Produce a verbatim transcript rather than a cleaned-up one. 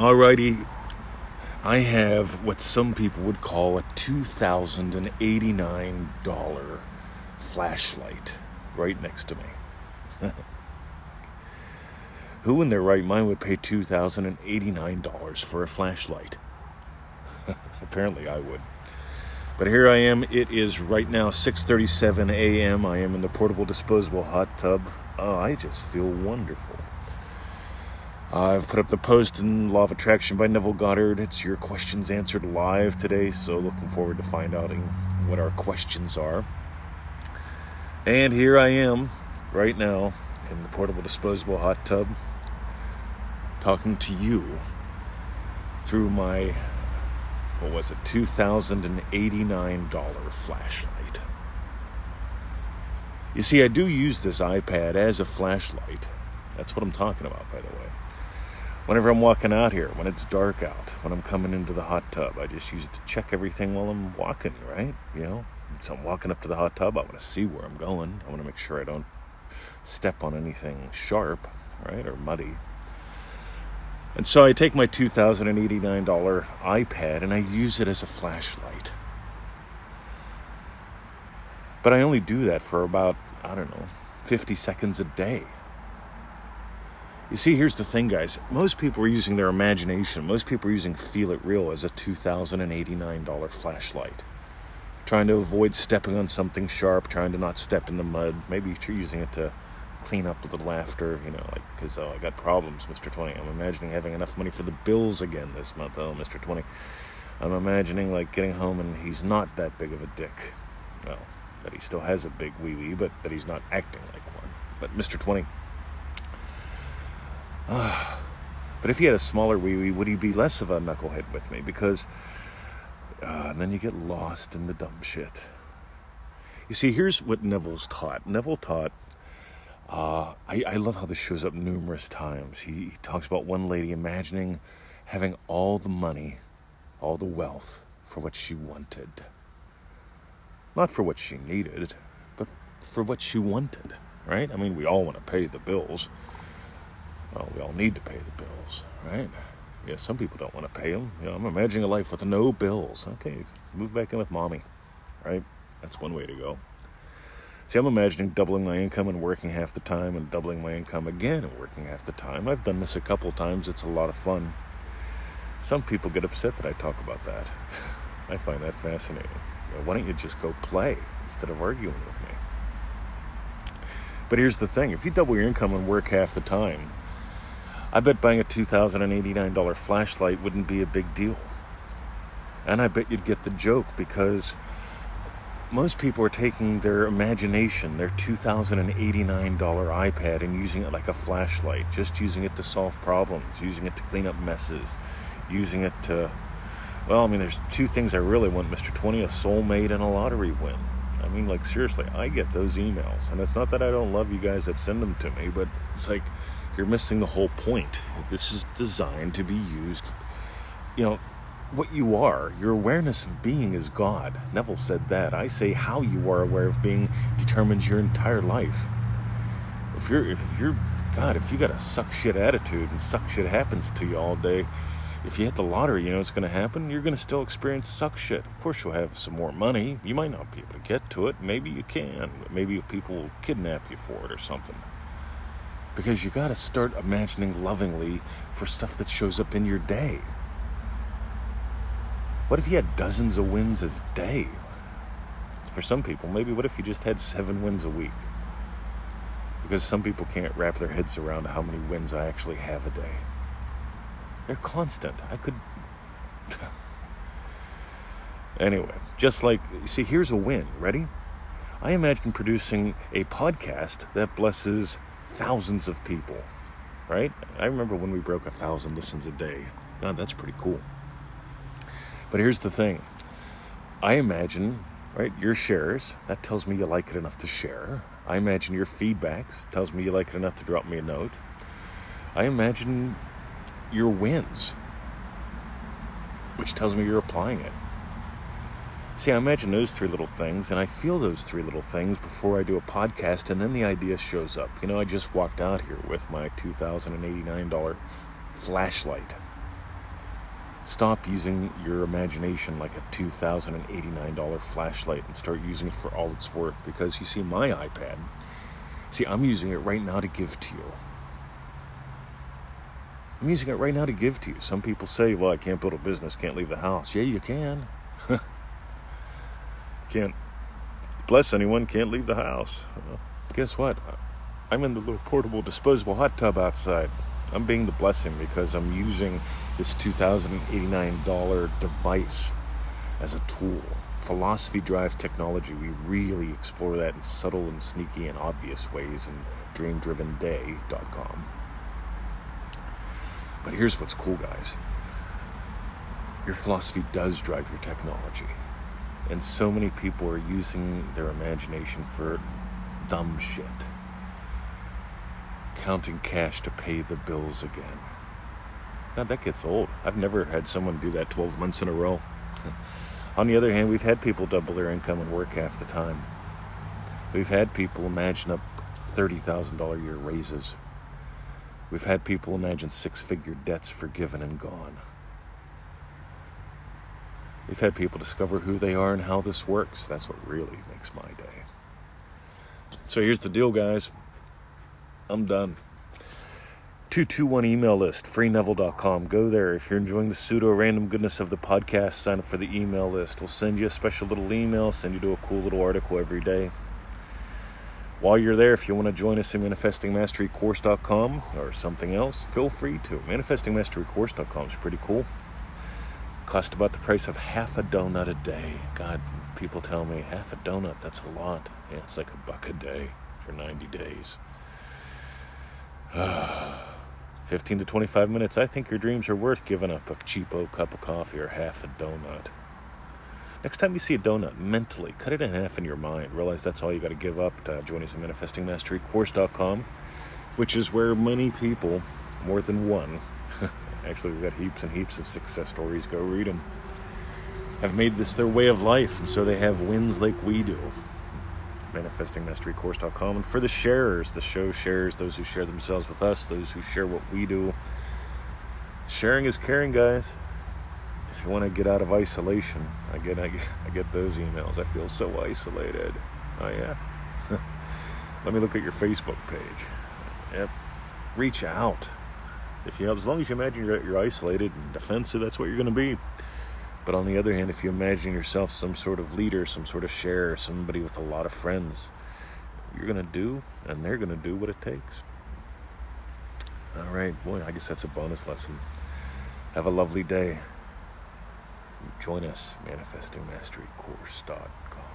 Alrighty, I have what some people would call a two thousand eighty-nine dollars flashlight right next to me. Who in their right mind would pay two thousand eighty-nine dollars for a flashlight? Apparently I would. But here I am. It is right now six thirty-seven a.m. I am in the portable disposable hot tub. Oh, I just feel wonderful. I've put up the post in Law of Attraction by Neville Goddard. It's your questions answered live today, so looking forward to find out what our questions are. And here I am right now in the portable disposable hot tub talking to you through my... What was it? two thousand eighty-nine dollars flashlight. You see, I do use this iPad as a flashlight. That's what I'm talking about, by the way. Whenever I'm walking out here, when it's dark out, when I'm coming into the hot tub, I just use it to check everything while I'm walking, right? You know, so I'm walking up to the hot tub, I want to see where I'm going. I want to make sure I don't step on anything sharp, right, or muddy. And so I take my two thousand eighty-nine dollars iPad and I use it as a flashlight. But I only do that for about, I don't know, fifty seconds a day. You see, here's the thing, guys. Most people are using their imagination. Most people are using Feel It Real as a two thousand eighty-nine dollars flashlight. Trying to avoid stepping on something sharp, trying to not step in the mud. Maybe you're using it to clean up with the laughter, you know, like, because, oh, I got problems, Mister twenty. I'm imagining having enough money for the bills again this month. Oh, Mister twenty. I'm imagining, like, getting home and he's not that big of a dick. Well, that he still has a big wee-wee, but that he's not acting like one. But Mister twenty. Uh, but if he had a smaller wee-wee, would he be less of a knucklehead with me? Because uh, and then you get lost in the dumb shit. You see, here's what Neville's taught. Neville taught Uh, I, I love how this shows up numerous times. He, he talks about one lady imagining having all the money, all the wealth for what she wanted. Not for what she needed, but for what she wanted, right? I mean, we all want to pay the bills. Well, we all need to pay the bills, right? Yeah, some people don't want to pay them. You know, I'm imagining a life with no bills. Okay, move back in with mommy, right? That's one way to go. See, I'm imagining doubling my income and working half the time and doubling my income again and working half the time. I've done this a couple times. It's a lot of fun. Some people get upset that I talk about that. I find that fascinating. You know, why don't you just go play instead of arguing with me? But here's the thing. If you double your income and work half the time, I bet buying a two thousand eighty-nine dollars flashlight wouldn't be a big deal. And I bet you'd get the joke because most people are taking their imagination, their two thousand eighty-nine dollars iPad, and using it like a flashlight, just using it to solve problems, using it to clean up messes, using it to, well, I mean, there's two things I really want, Mister twenty, a soulmate and a lottery win. I mean, like, seriously, I get those emails, and it's not that I don't love you guys that send them to me, but it's like, you're missing the whole point. This is designed to be used, you know. What you are, your awareness of being is God. Neville said that. I say how you are aware of being determines your entire life. If you're, if you're, God, if you got a suck shit attitude and suck shit happens to you all day, if you hit the lottery, you know it's going to happen, you're going to still experience suck shit. Of course you'll have some more money. You might not be able to get to it. Maybe you can. But maybe people will kidnap you for it or something. Because you got to start imagining lovingly for stuff that shows up in your day. What if you had dozens of wins a day? For some people, maybe what if you just had seven wins a week? Because some people can't wrap their heads around how many wins I actually have a day. They're constant. I could... Anyway, just like... See, here's a win. Ready? I imagine producing a podcast that blesses thousands of people. Right? I remember when we broke a thousand listens a day. God, that's pretty cool. But here's the thing. I imagine, right, your shares, that tells me you like it enough to share. I imagine your feedbacks, tells me you like it enough to drop me a note. I imagine your wins, which tells me you're applying it. See, I imagine those three little things, and I feel those three little things before I do a podcast, and then the idea shows up. You know, I just walked out here with my two thousand eighty-nine dollars flashlight. Stop using your imagination like a two thousand eighty-nine dollars flashlight and start using it for all it's worth. Because you see, my iPad, see, I'm using it right now to give to you. I'm using it right now to give to you. Some people say, well, I can't build a business, can't leave the house. Yeah, you can. Can't bless anyone, can't leave the house. Well, guess what? I'm in the little portable disposable hot tub outside. I'm being the blessing because I'm using this two thousand eighty-nine dollars device as a tool. Philosophy drives technology. We really explore that in subtle and sneaky and obvious ways in dream driven day dot com. But here's what's cool, guys. Your philosophy does drive your technology. And so many people are using their imagination for dumb shit. Counting cash to pay the bills again. God, that gets old. I've never had someone do that twelve months in a row. On the other hand, we've had people double their income and work half the time. We've had people imagine up thirty thousand dollars a year raises. We've had people imagine six-figure debts forgiven and gone. We've had people discover who they are and how this works. That's what really makes my day. So here's the deal, guys. I'm done. two two one email list, free nevel dot com. Go there. If you're enjoying the pseudo-random goodness of the podcast, sign up for the email list. We'll send you a special little email, send you to a cool little article every day. While you're there, if you want to join us at manifesting mastery course dot com or something else, feel free to. manifesting mastery course dot com is pretty cool. Cost about the price of half a donut a day. God, people tell me, half a donut, that's a lot. Yeah, it's like a buck a day for ninety days. fifteen to twenty-five minutes. I think your dreams are worth giving up a cheapo cup of coffee or half a donut. Next time you see a donut, mentally cut it in half in your mind. Realize that's all you got to give up to join us at manifesting mastery course dot com, which is where many people, more than one, actually we've got heaps and heaps of success stories, go read them, have made this their way of life, and so they have wins like we do. manifesting mastery course dot com. And for the sharers, the show sharers, those who share themselves with us, those who share what we do, sharing is caring, guys. If you want to get out of isolation, I get, I get, I get those emails. I feel so isolated. Oh, yeah. Let me look at your Facebook page. Yep. Reach out. If you, as long as you imagine you're, you're isolated and defensive, that's what you're going to be. But on the other hand, if you imagine yourself some sort of leader, some sort of sharer, somebody with a lot of friends, you're going to do, and they're going to do what it takes. All right. Boy, I guess that's a bonus lesson. Have a lovely day. Join us, manifesting mastery course dot com.